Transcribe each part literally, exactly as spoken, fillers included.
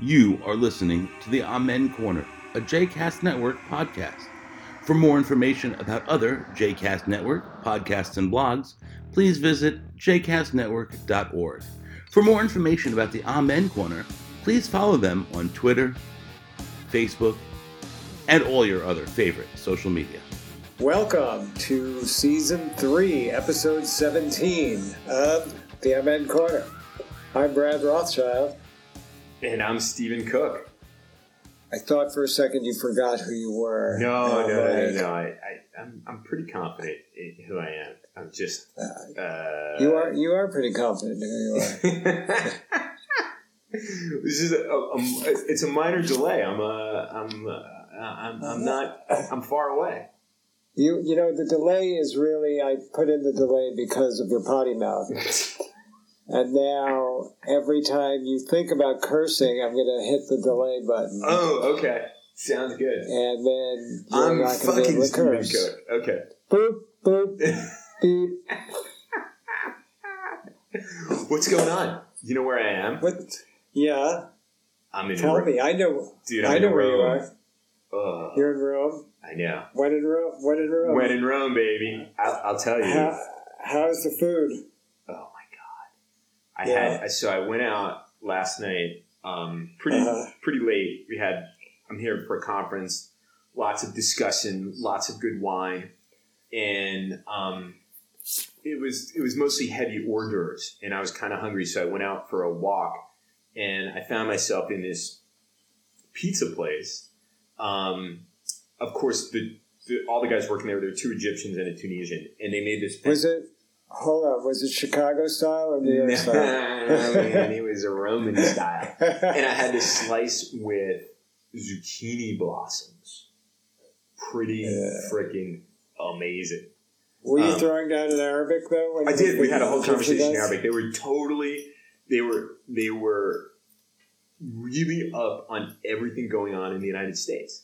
You are listening to The Amen Corner, a Jcast Network podcast. For more information about other Jcast Network podcasts and blogs, please visit j cast network dot org. For more information about The Amen Corner, please follow them on Twitter, Facebook, and all your other favorite social media. Welcome to Season three, Episode seventeen of The Amen Corner. I'm Brad Rothschild. And I'm Stephen Cook. I thought for a second you forgot who you were. No, no, no, no. I, I, I'm, I'm pretty confident in who I am. I'm just... Uh, you are you are pretty confident in who you are. This is a, a, a, it's a minor delay. I'm, uh, I'm, uh, I'm, I'm not... I'm far away. You, you know, the delay is really... I put in the delay because of your potty mouth. And now, every time you think about cursing, I'm going to hit the delay button. Oh, okay. Sounds good. And then you're I'm not going to be able to curse. Code. Okay. Boop, boop, beep. What's going on? You know where I am? What? Yeah. I'm in Tell Rome. me. I know, Dude, I'm I know where you are. Oh. You're in Rome? I know. When in Rome? When in Rome? When in Rome, baby. I'll, I'll tell you. How, how's the food? I yeah. had so I went out last night, um, pretty uh-huh. pretty late. We had I'm here for a conference, lots of discussion, lots of good wine, and um, it was it was mostly heavy hors d'oeuvres. And I was kind of hungry, so I went out for a walk, and I found myself in this pizza place. Um, of course, the, the all the guys working there there were two Egyptians and a Tunisian, and they made this. Pizza. Was it? Hold on, was it Chicago style or New York style? No, man, it was a Roman style. And I had this slice with zucchini blossoms. Pretty yeah. freaking amazing. Were um, you throwing down in Arabic, though? When I did. Did. We had a whole conversation in Arabic. They were totally, they were, they were really up on everything going on in the United States.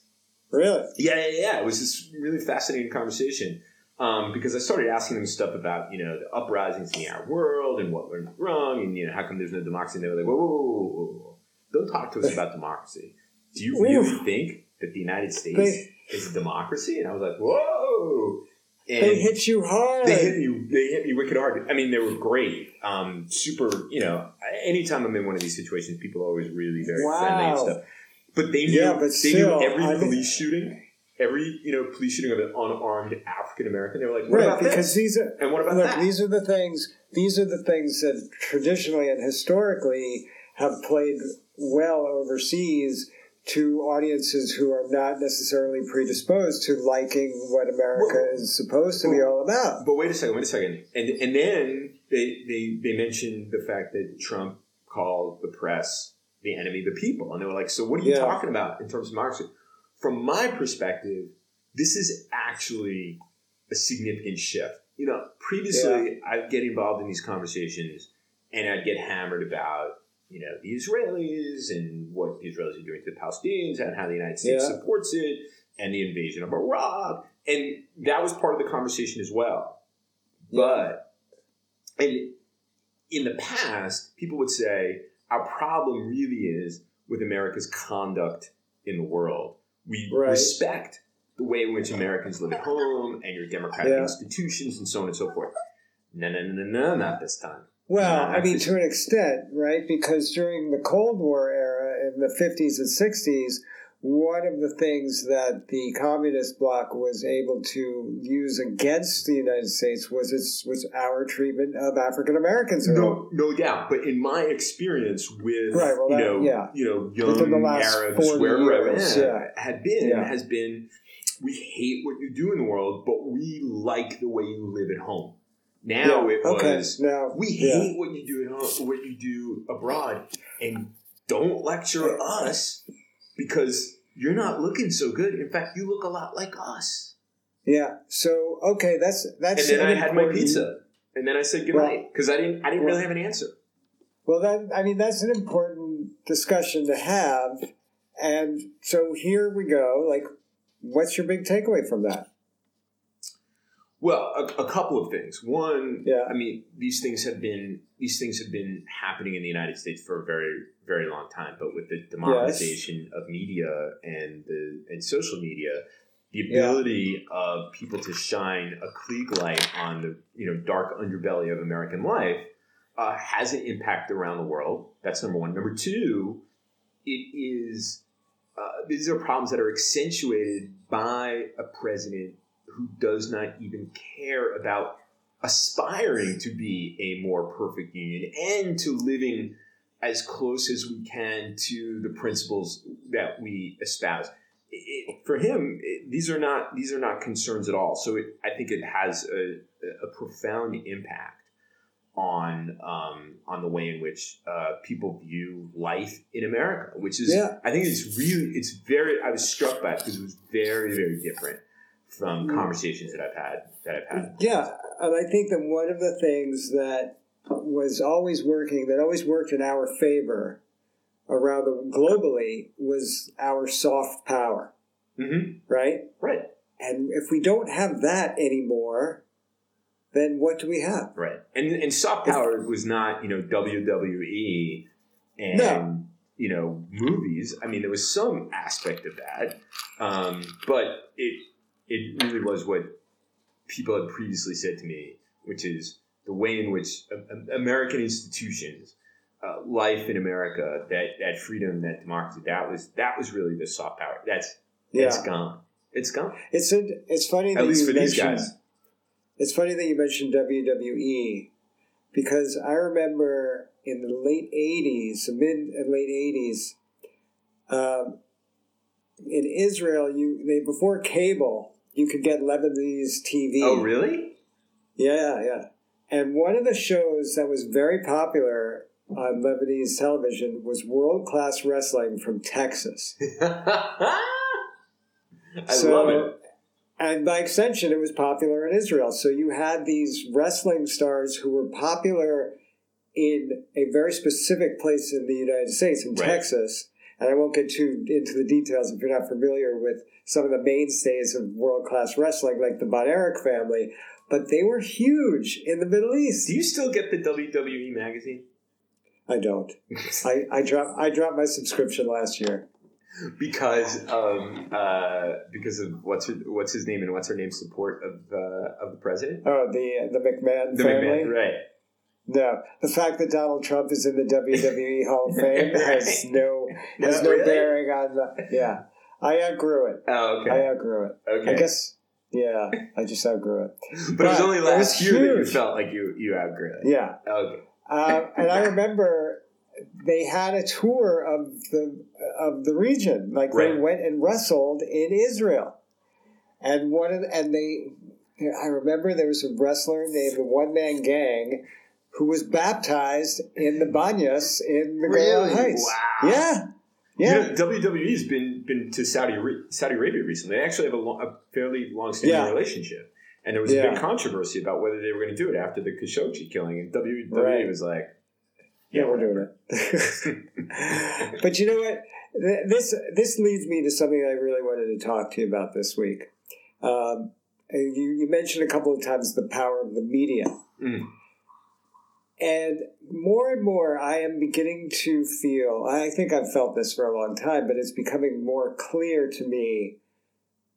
Really? Yeah, yeah, yeah. It was this really fascinating conversation. Um, because I started asking them stuff about, you know, the uprisings in our world and what went wrong and, you know, how come there's no democracy? And they were like, whoa, whoa, whoa, whoa, whoa. Don't talk to us about democracy. Do you really think that the United States they, is a democracy? And I was like, whoa. And they hit you hard. They hit me, they hit me wicked hard. I mean, they were great. Um, super, you know, anytime I'm in one of these situations, people are always really very wow. friendly and stuff. But they knew, yeah, but still, they knew every I police shooting. Every, you know, police shooting of an unarmed African American, they're like, what right, about because this? These are, and what about look, that? These are the things. These are the things that traditionally and historically have played well overseas to audiences who are not necessarily predisposed to liking what America well, is supposed to well, be all about. But wait a second, wait a second, and and then they they they mentioned the fact that Trump called the press the enemy of the people, and they were like, so what are you yeah. talking about in terms of democracy? From my perspective, this is actually a significant shift. You know, previously yeah. I'd get involved in these conversations and I'd get hammered about, you know, the Israelis and what the Israelis are doing to the Palestinians and how the United States yeah. supports it and the invasion of Iraq. And that was part of the conversation as well. Yeah. But and in the past, people would say our problem really is with America's conduct in the world. We right. respect the way in which Americans live at home and your democratic yeah. institutions and so on and so forth. No, no, no, no, not this time. Well, not I mean, to an extent, right? Because during the Cold War era in the fifties and sixties, one of the things that the communist bloc was able to use against the United States was its was our treatment of African Americans. No, no doubt. But in my experience with right, well, that, you know, yeah. you know, young Arabs, wherever years, yeah. had been yeah. has been, we hate what you do in the world, but we like the way you live at home. Now yeah. it okay. was now, we hate yeah. what you do at home, what you do abroad, and don't lecture us. Because you're not looking so good. In fact, you look a lot like us. Yeah. So okay, that's that's. And then I had my pizza, and then I said goodnight because well, I didn't I didn't well, really have an answer. Well, that I mean that's an important discussion to have, and so here we go. Like, what's your big takeaway from that? Well, a, a couple of things. One, yeah. I mean, these things have been these things have been happening in the United States for a very, very long time. But with the democratization yes. of media and the and social media, the ability yeah. of people to shine a Klieg light on the you know dark underbelly of American life uh, has an impact around the world. That's number one. Number two, it is uh, these are problems that are accentuated by a president who does not even care about aspiring to be a more perfect union and to living as close as we can to the principles that we espouse. It, for him, it, these are not these are not concerns at all. So it, I think it has a, a profound impact on um, on the way in which uh, people view life in America, which is yeah. I think it's really it's very I was struck by it because it was very very different from conversations that I've had, that I've had. Yeah, and I think that one of the things that was always working, that always worked in our favor around the globally, was our soft power, mm-hmm. right? Right. And if we don't have that anymore, then what do we have? Right. And and soft power if, was not, you know, W W E and no. you know movies. I mean, there was some aspect of that, um, but it. It really was what people had previously said to me, which is the way in which American institutions, uh, life in America, that, that freedom, that democracy, that was that was really the soft power. That's that's yeah. gone. It's gone. It's a, it's funny that At least you for these guys. It's funny that you mentioned W W E because I remember in the late eighties, the mid and late eighties, um, in Israel, you they before cable. You could get Lebanese T V. Oh, really? Yeah, yeah. And one of the shows that was very popular on Lebanese television was World Class Wrestling from Texas. I so, love it. And by extension, it was popular in Israel. So you had these wrestling stars who were popular in a very specific place in the United States, in right. Texas. And I won't get too into the details if you're not familiar with some of the mainstays of world-class wrestling, like the Von Erich family. But they were huge in the Middle East. Do you still get the W W E magazine? I don't. I, I dropped I dropped my subscription last year because um, uh, because of what's her, what's his name and what's her name's support of uh, of the president. Oh, the the McMahon the family, McMahon, right? No, the fact that Donald Trump is in the W W E Hall of Fame has no has no really? bearing on the. Yeah, I outgrew it. Oh, okay. I outgrew it. Okay. I guess. Yeah, I just outgrew it. But, but it was only last year that you felt like you, you outgrew it. Yeah. Okay. Uh, and I remember they had a tour of the of the region. Like right. they went and wrestled in Israel, and one of the, and they. I remember there was a wrestler named the One Man Gang, who was baptized in the banyas in the Golan really? Heights. Wow. Yeah. Yeah. You know, W W E's been been to Saudi Saudi Arabia recently. They actually have a, long, a fairly long-standing yeah. relationship. And there was yeah. a big controversy about whether they were going to do it after the Khashoggi killing. And W W E right. was like, yeah, yeah we're doing it. But you know what? This, this leads me to something that I really wanted to talk to you about this week. Um, you, you mentioned a couple of times the power of the media. Mm. And more and more, I am beginning to feel, I think I've felt this for a long time, but it's becoming more clear to me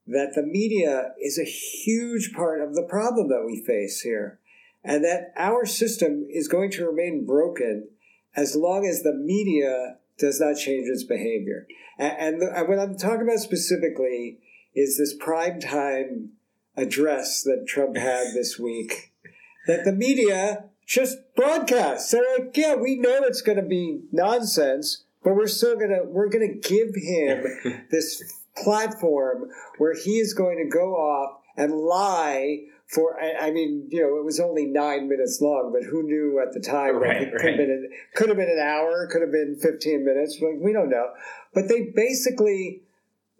that the media is a huge part of the problem that we face here, and that our system is going to remain broken as long as the media does not change its behavior. And, and, the, and what I'm talking about specifically is this primetime address that Trump had this week, that the media just broadcast. They're like, yeah, we know it's going to be nonsense, but we're still going to we're going to give him this platform where he is going to go off and lie for. I, I mean, you know, it was only nine minutes long, but who knew at the time? Right, it could, right. have been an, could have been an hour, could have been fifteen minutes. Like, we don't know. But they basically,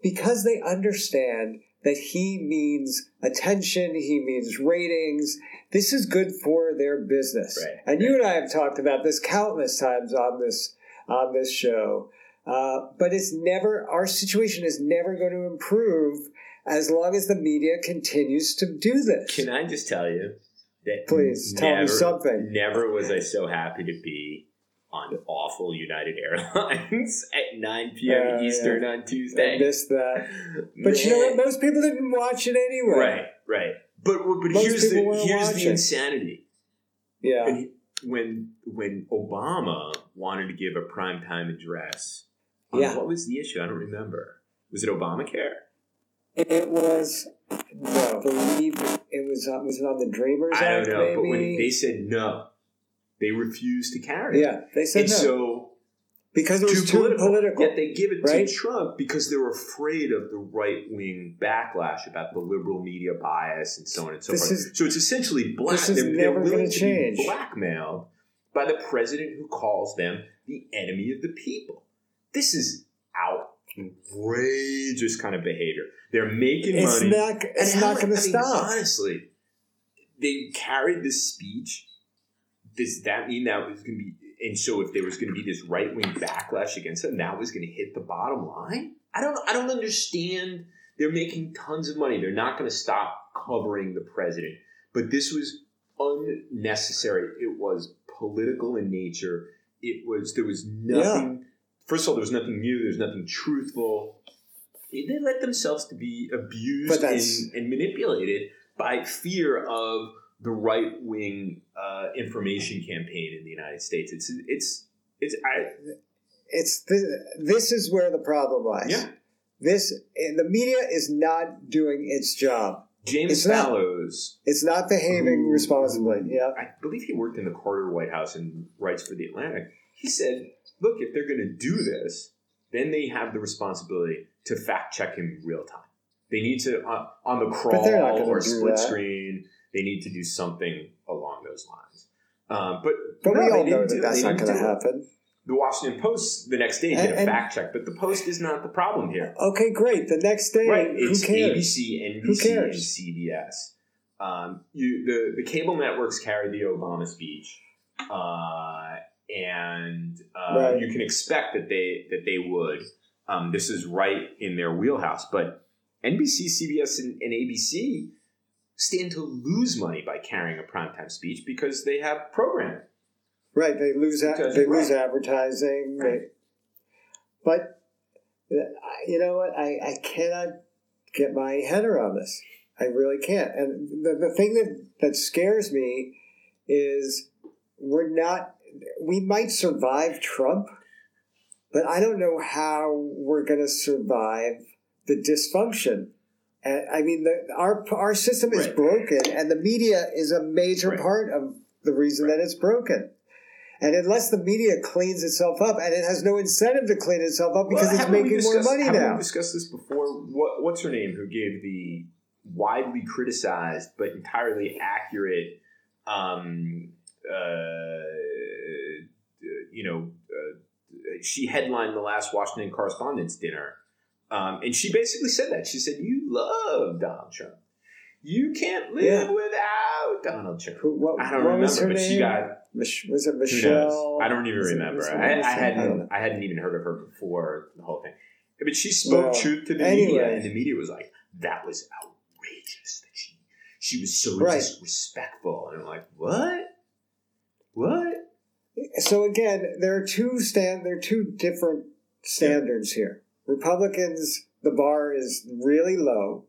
because they understand that he means attention, he means ratings. This is good for their business. Right, and right. you and I have talked about this countless times on this on this show. Uh, but it's never, our situation is never going to improve as long as the media continues to do this. Can I just tell you that? Please never, tell me something. Never was I so happy to be on awful United Airlines at nine p.m. Uh, Eastern yeah. on Tuesday. I missed that. But Man. You know what? Most people didn't watch it anyway. Right, right. But but Most here's the here's the insanity. It. Yeah. When, when when Obama wanted to give a primetime address, um, yeah. what was the issue? I don't remember. Was it Obamacare? It was, no. I believe it was, uh, was it on the Dreamers Act, I don't know, maybe? But when they said no, they refused to carry it. Yeah, they said and no. And so, because it was too political. political yet they give it right? to Trump because they're afraid of the right-wing backlash about the liberal media bias and so on and so this forth. Is, so it's essentially black. This is they're, never going to change. Blackmailed by the president who calls them the enemy of the people. This is outrageous kind of behavior. They're making it's money. Not, it's and not going to stop. Honestly, they carried this speech. Does that mean that was going to be? And so, if there was going to be this right wing backlash against them, that was going to hit the bottom line. I don't. I don't understand. They're making tons of money. They're not going to stop covering the president. But this was unnecessary. It was political in nature. It was. There was nothing. Yeah. First of all, there was nothing new. There was nothing truthful. They let themselves to be abused and, and manipulated by fear of the right wing uh, information campaign in the United States. It's it's it's I, it's the, this is where the problem lies. Yeah, this the media is not doing its job. James it's Fallows. Not, it's not behaving who, responsibly. Yeah, I believe he worked in the Carter White House and writes for The Atlantic. He said, look, if they're going to do this, then they have the responsibility to fact check him real time. They need to, uh, on the crawl or split that. Screen, they need to do something along those lines. Um, but but no, we all know that do, that's not going to happen. The Washington Post the next day did and, a fact check, but the Post is not the problem here. Okay, great. The next day, right, it's who cares? A B C, N B C, and C B S. Um, you, the, the cable networks carry the Obama speech. Uh... And uh, right. you can expect that they that they would. Um, this is right in their wheelhouse. But N B C, C B S, and, and A B C stand to lose money by carrying a primetime speech because they have programming. Right, they lose a- they lose right. advertising. Right. But you know what? I, I cannot get my head around this. I really can't. And the, the thing that, that scares me is we're not. We might survive Trump, but I don't know how we're going to survive the dysfunction. And, I mean, the, our our system is right. broken, and the media is a major right. part of the reason right. that it's broken. And unless the media cleans itself up, and it has no incentive to clean itself up because well, it's making more money now. Haven't we discussed this before? What, what's her name who gave the widely criticized but entirely accurate um, – uh, You know, uh, she headlined the last Washington Correspondents' Dinner, um, and she basically said that. She said, "You love Donald Trump. You can't live yeah. without Donald Trump." Who, what, I don't what remember, but name? She got Mich- was it Michelle? I don't even was remember. I, I hadn't, I hadn't even heard of her before the whole thing. But she spoke well, truth to the anyway. media, and the media was like, "That was outrageous. That she, she was so right. disrespectful." And I'm like, "What? What?" So again, there are two stand. There are two different standards yeah. here. Republicans, the bar is really low,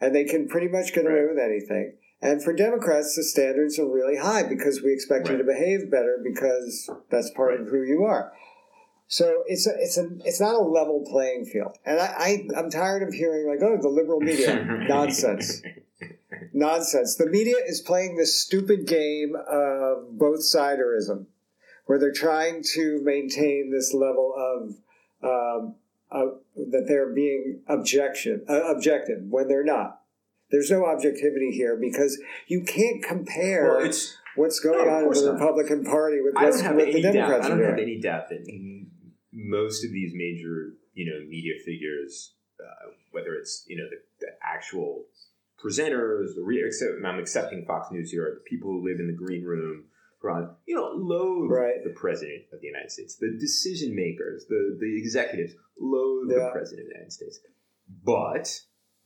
and they can pretty much get away right. with anything. And for Democrats, the standards are really high because we expect right. you to behave better because that's part right. of who you are. So it's a, it's a, it's not a level playing field. And I, I I'm tired of hearing like, oh, the liberal media nonsense. Nonsense. The media is playing this stupid game of both siderism, where they're trying to maintain this level of, um, of that they're being objection, uh, objective when they're not. There's no objectivity here because you can't compare well, what's going no, on in the not. Republican Party with what's with the Democrats. Doubt, I don't have any doubt that most of these major, you know, media figures, uh, whether it's you know the, the actual presenters, the re- except, I'm accepting Fox News here, the people who live in the green room. You know, loathe right. the president of the United States. The decision makers, the, the executives, loathe yeah. the president of the United States. But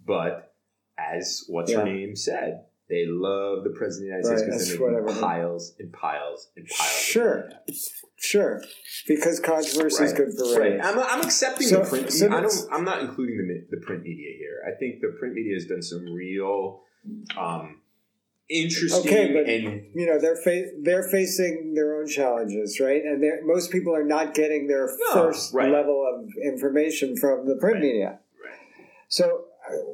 But as what's yeah. her name said, they love the president of the United right, States because they're making piles and piles and piles. Sure, sure, because controversy is right. good for right. I'm, I'm accepting so, the print. So I don't. I'm not including the the print media here. I think the print media has done some real um, interesting. Okay, but and, you know they're fa- they're facing their own challenges, right? And most people are not getting their no, first right. level of information from the print right. media. Right. So.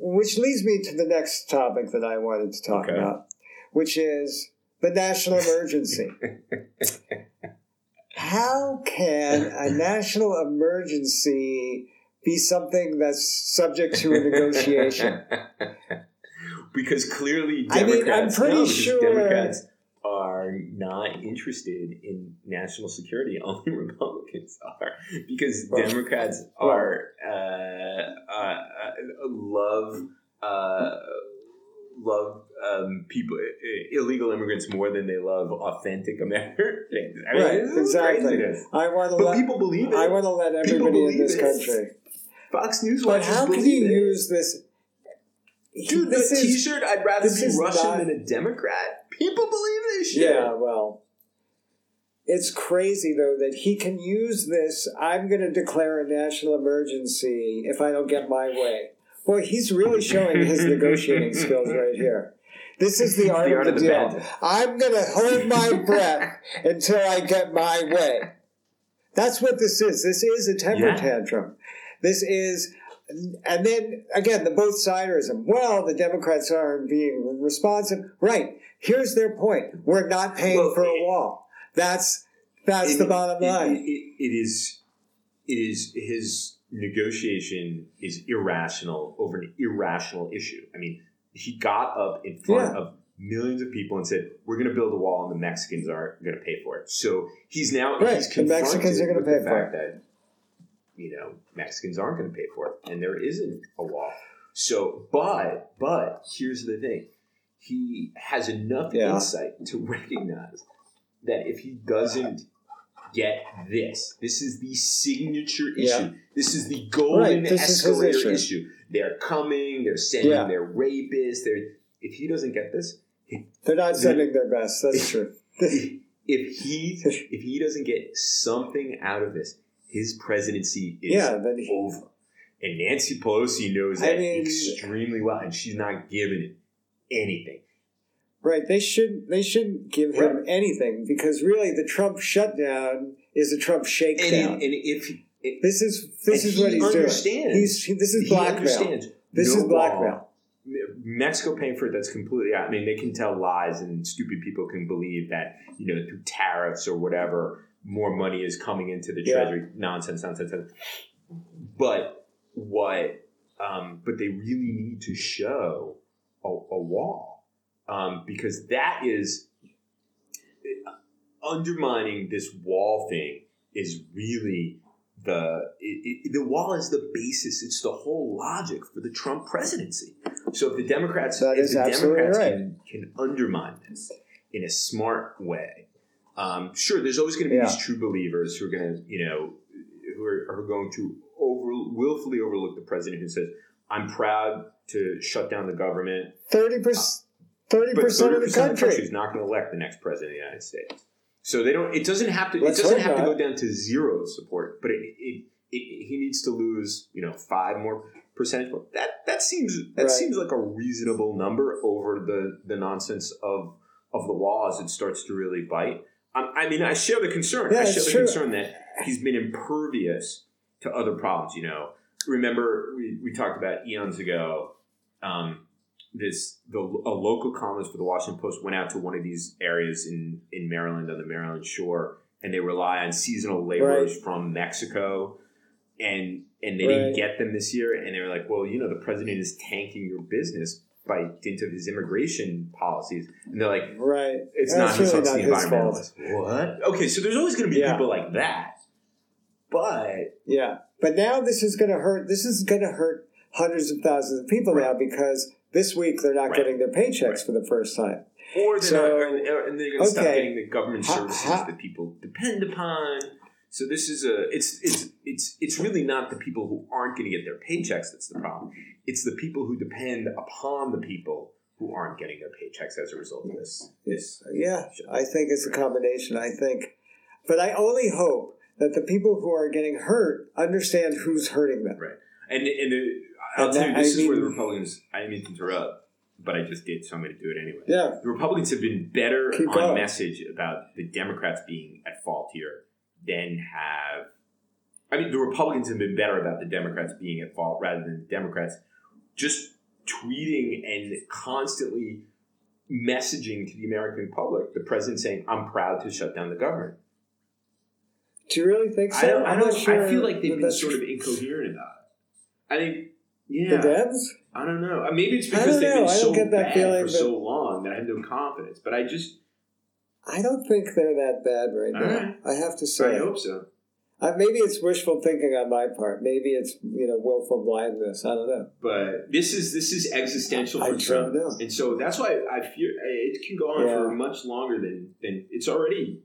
Which leads me to the next topic that I wanted to talk okay. about, which is the national emergency. How can a national emergency be something that's subject to a negotiation? Because clearly Democrats, I mean, I'm pretty no, sure Democrats are not interested in national security. Only Republicans are, because well, Democrats are well, uh, uh, love uh, love um, people illegal immigrants more than they love authentic Americans. I mean, right, exactly. I want to let people believe it. I want to let everybody in this it. country. Fox News. But how can you it. use this? Dude, this, this is, T-shirt, I'd rather be Russian not, than a Democrat. People believe this shit. Yeah, well, it's crazy, though, that he can use this, I'm going to declare a national emergency if I don't get my way. Well, he's really showing his negotiating skills right here. This is the art, the art of the, of the deal. I'm going to hold my breath until I get my way. That's what this is. This is a temper yeah. tantrum. This is... And then, again, the both-siderism. Well, the Democrats aren't being responsive. Right. Here's their point. We're not paying well, for it, a wall. That's that's it, the bottom line. It, it, it is it is his negotiation is irrational over an irrational issue. I mean, he got up in front yeah. of millions of people and said, we're going to build a wall and the Mexicans aren't going to pay for it. So he's now right. he's confronted the Mexicans are going to pay for it. That, you know, Mexicans aren't going to pay for it, and there isn't a wall. So, but, but here's the thing. He has enough yeah. insight to recognize that if he doesn't get this, this is the signature issue. Yeah. This is the golden right. escalator issue. issue. They're coming, they're sending yeah. their rapists. They're, if he doesn't get this... They're not sending their best, that's true. if he If he doesn't get something out of this, his presidency is yeah, he, over. And Nancy Pelosi knows that I mean, extremely well, and she's not giving it anything. Right. They shouldn't They shouldn't give right. him anything, because really the Trump shutdown is a Trump shakedown. And, and if... It, this is this is what he he's understands. doing. He's, this is blackmail. This no is blackmail. Mexico paying for it, that's completely... I mean, they can tell lies, and stupid people can believe that, you know, through tariffs or whatever... more money is coming into the treasury. Yeah. Nonsense, nonsense, nonsense. But what? Um, but they really need to show a, a wall, um, because that is uh, undermining this wall thing. Is really the it, it, the wall is the basis. It's the whole logic for the Trump presidency. So if the Democrats, that is if the Democrats right. can, can undermine this in a smart way. Um, sure, there's always going to be yeah. these true believers who are going to, you know, who are, are going to over, willfully overlook the president who says, I'm proud to shut down the government. thirty percent, thirty percent, thirty percent of the country of the is not going to elect the next president of the United States. So they don't, it doesn't have to, Let's it doesn't have that. to go down to zero support, but it, it, it, he needs to lose, you know, five more percentage points. That, that seems, that right. seems like a reasonable number over the, the nonsense of, of the wall as it starts to really bite. I mean, I share the concern. Yeah, I share the true. concern that he's been impervious to other problems, you know. Remember, we, we talked about eons ago, um, this the a local columnist for the Washington Post went out to one of these areas in, in Maryland, on the Maryland shore, and they rely on seasonal laborers right. from Mexico, and and they right. didn't get them this year. And they were like, well, you know, the president is tanking your business by dint of his immigration policies. And they're like, right. it's That's not, really not the his fault. What? Okay, so there's always going to be yeah. people like that. But... Yeah. But now this is going to hurt... This is going to hurt hundreds of thousands of people right. now, because this week they're not right. getting their paychecks right. for the first time. Or they're, so, not, and they're going to okay. stop getting the government services ha, ha. that people depend upon. So this is a... It's it's it's it's, it's really not the people who aren't going to get their paychecks that's the problem. It's the people who depend upon the people who aren't getting their paychecks as a result of this. Yes. Yeah, I think it's a combination, I think. But I only hope that the people who are getting hurt understand who's hurting them. Right. And, and the, I'll and tell that, you, this I is mean, where the Republicans, I didn't mean to interrupt, but I just did, so I'm going to do it anyway. Yeah. The Republicans have been better Keep on going. message about the Democrats being at fault here than have – I mean, the Republicans have been better about the Democrats being at fault rather than the Democrats just tweeting and constantly messaging to the American public, the president saying, I'm proud to shut down the government. Do you really think so? I don't, I'm not sure. I feel like they've been sort of incoherent about it. I think, yeah. The Debs? I don't know. Maybe it's because they've been so bad for so long that I have no confidence. But I just... I don't think they're that bad right now. I have to say. I hope so. Uh, maybe it's wishful thinking on my part. Maybe it's, you know, willful blindness. I don't know. But this is this is existential for Trump. And so that's why I fear it can go on yeah. for much longer than, than it's already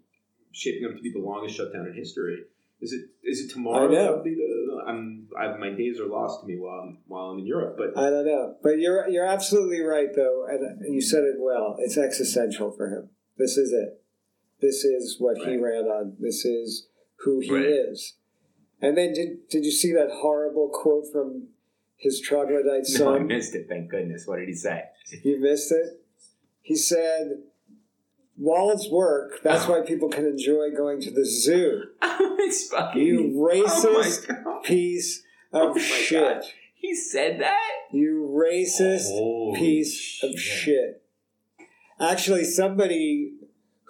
shaping up to be the longest shutdown in history. Is it is it tomorrow? I know. I'm, I'm, my days are lost to me while I'm, while I'm in Europe. But I don't know. But you're you're absolutely right, though, and you said it well. It's existential for him. This is it. This is what right. he ran on. This is who he right. is. And then did did you see that horrible quote from his troglodyte son? No, I missed it, thank goodness. What did he say? You missed it? He said, "Wallets work. That's why people can enjoy going to the zoo." It's fucking... You racist oh piece of oh shit. God. He said that? You racist Holy piece shit. of shit. Actually, somebody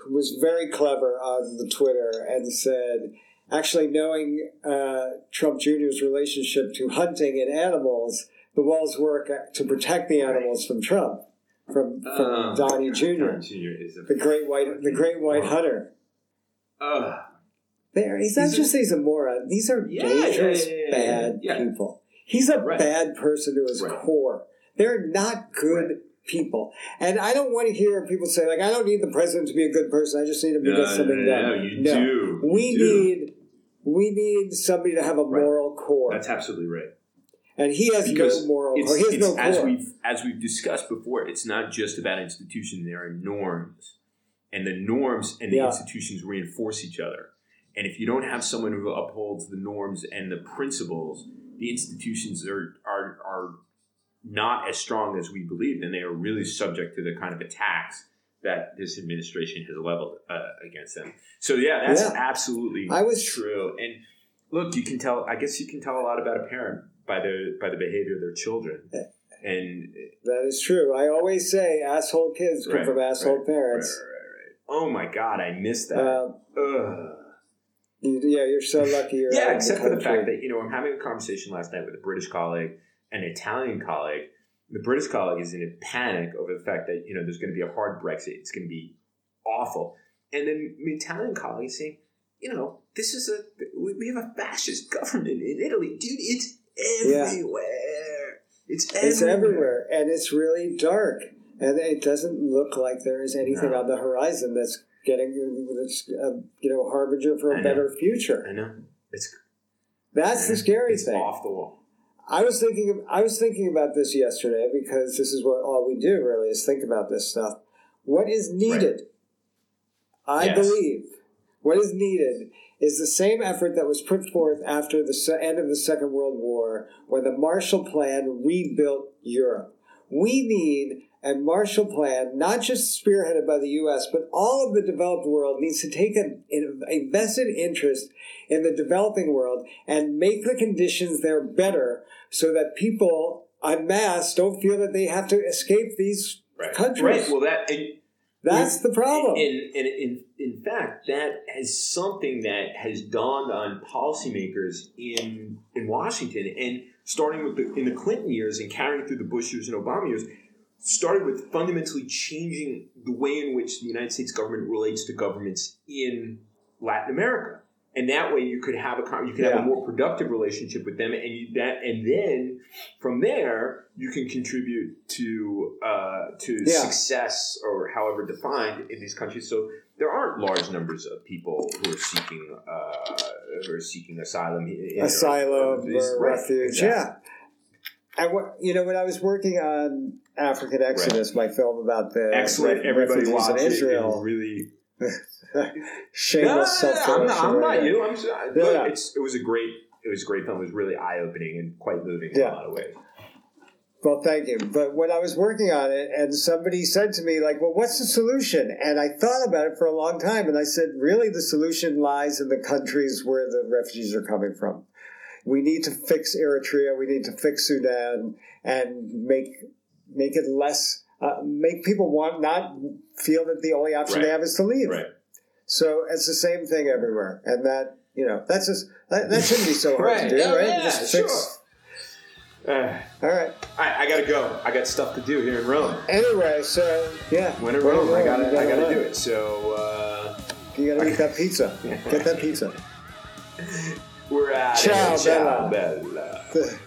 was very clever on the Twitter and said, actually knowing uh, Trump Junior's relationship to hunting and animals, the walls work to protect the animals from Trump, from, from oh, Donnie Junior, the great white, the great white oh. hunter. Oh. There, he's not these just are, he's a moron. These are yeah, dangerous, yeah, yeah, yeah, yeah. bad yeah. people. He's a right. bad person to his right. core. They're not good right. people. And I don't want to hear people say, like, I don't need the president to be a good person. I just need him to no, get something no, done. No, you no. do. We you need do. we need somebody to have a right. moral core. That's absolutely right. And he has because no moral core. He has no core. As we've, as we've discussed before, it's not just about institutions. There are norms. And the norms and the yeah. institutions reinforce each other. And if you don't have someone who upholds the norms and the principles, the institutions are are are not as strong as we believed, and they are really subject to the kind of attacks that this administration has leveled uh, against them. So yeah, that's yeah. absolutely I was, true. And look, you can tell. I guess you can tell a lot about a parent by the by the behavior of their children. And that is true. I always say, asshole kids come right, from asshole right, parents. Right, right, right. Oh my God, I missed that. Um, Ugh. You, yeah, you're so lucky. You're yeah, except the for the fact that, you know, I'm having a conversation last night with a British colleague, an Italian colleague. The British colleague is in a panic over the fact that, you know, there's going to be a hard Brexit. It's going to be awful. And then the Italian colleague is saying, you know, this is a we have a fascist government in Italy, dude. It's everywhere. Yeah. It's everywhere. It's everywhere, and it's really dark, and it doesn't look like there is anything no. on the horizon that's getting this, uh, you know, harbinger for a better future. I know. It's that's the scary thing. It's off the wall. I was thinking. Of, I was thinking about this yesterday because this is what all we do really is think about this stuff. What is needed? Right. I yes. believe what is needed is the same effort that was put forth after the end of the Second World War, when the Marshall Plan rebuilt Europe. We need. And Marshall Plan, not just spearheaded by the U S, but all of the developed world needs to take a, a vested interest in the developing world and make the conditions there better so that people en masse don't feel that they have to escape these right. countries. Right. Well, that and, that's the problem. In in, in in fact, that is something that has dawned on policymakers in in Washington, and starting with the, in the Clinton years and carrying through the Bush years and Obama years. Started with fundamentally changing the way in which the United States government relates to governments in Latin America, and that way you could have a you could yeah. have a more productive relationship with them, and you, that and then from there you can contribute to uh, to yeah. success or however defined in these countries. So there aren't large numbers of people who are seeking uh, or seeking asylum. You know, asylum, or, or right, refuge, exactly. yeah. I, you know, when I was working on African Exodus, right. my film about the excellent, everybody watched in Israel, it really shameless. No, no, no, I'm, not, I'm not you. I'm just, no, but no. It's, it was a great, it was a great film. It was really eye opening and quite moving yeah. in a lot of ways. Well, thank you. But when I was working on it, and somebody said to me, like, well, what's the solution? And I thought about it for a long time, and I said, really, the solution lies in the countries where the refugees are coming from. We need to fix Eritrea. We need to fix Sudan and make make it less, uh, make people want not feel that the only option right. they have is to leave. Right. So it's the same thing everywhere, and that you know that's just, that, that shouldn't be so hard right. to do, oh, right? Yeah, just fix. Sure. Uh, All right, I, I gotta go. I got stuff to do here in Rome. Anyway, so yeah, when in Rome, Rome, I gotta, gotta I gotta run. do it. So uh, you gotta I eat gotta... that pizza. Get that pizza. We're out. Ciao, Ciao, Bella. Bella.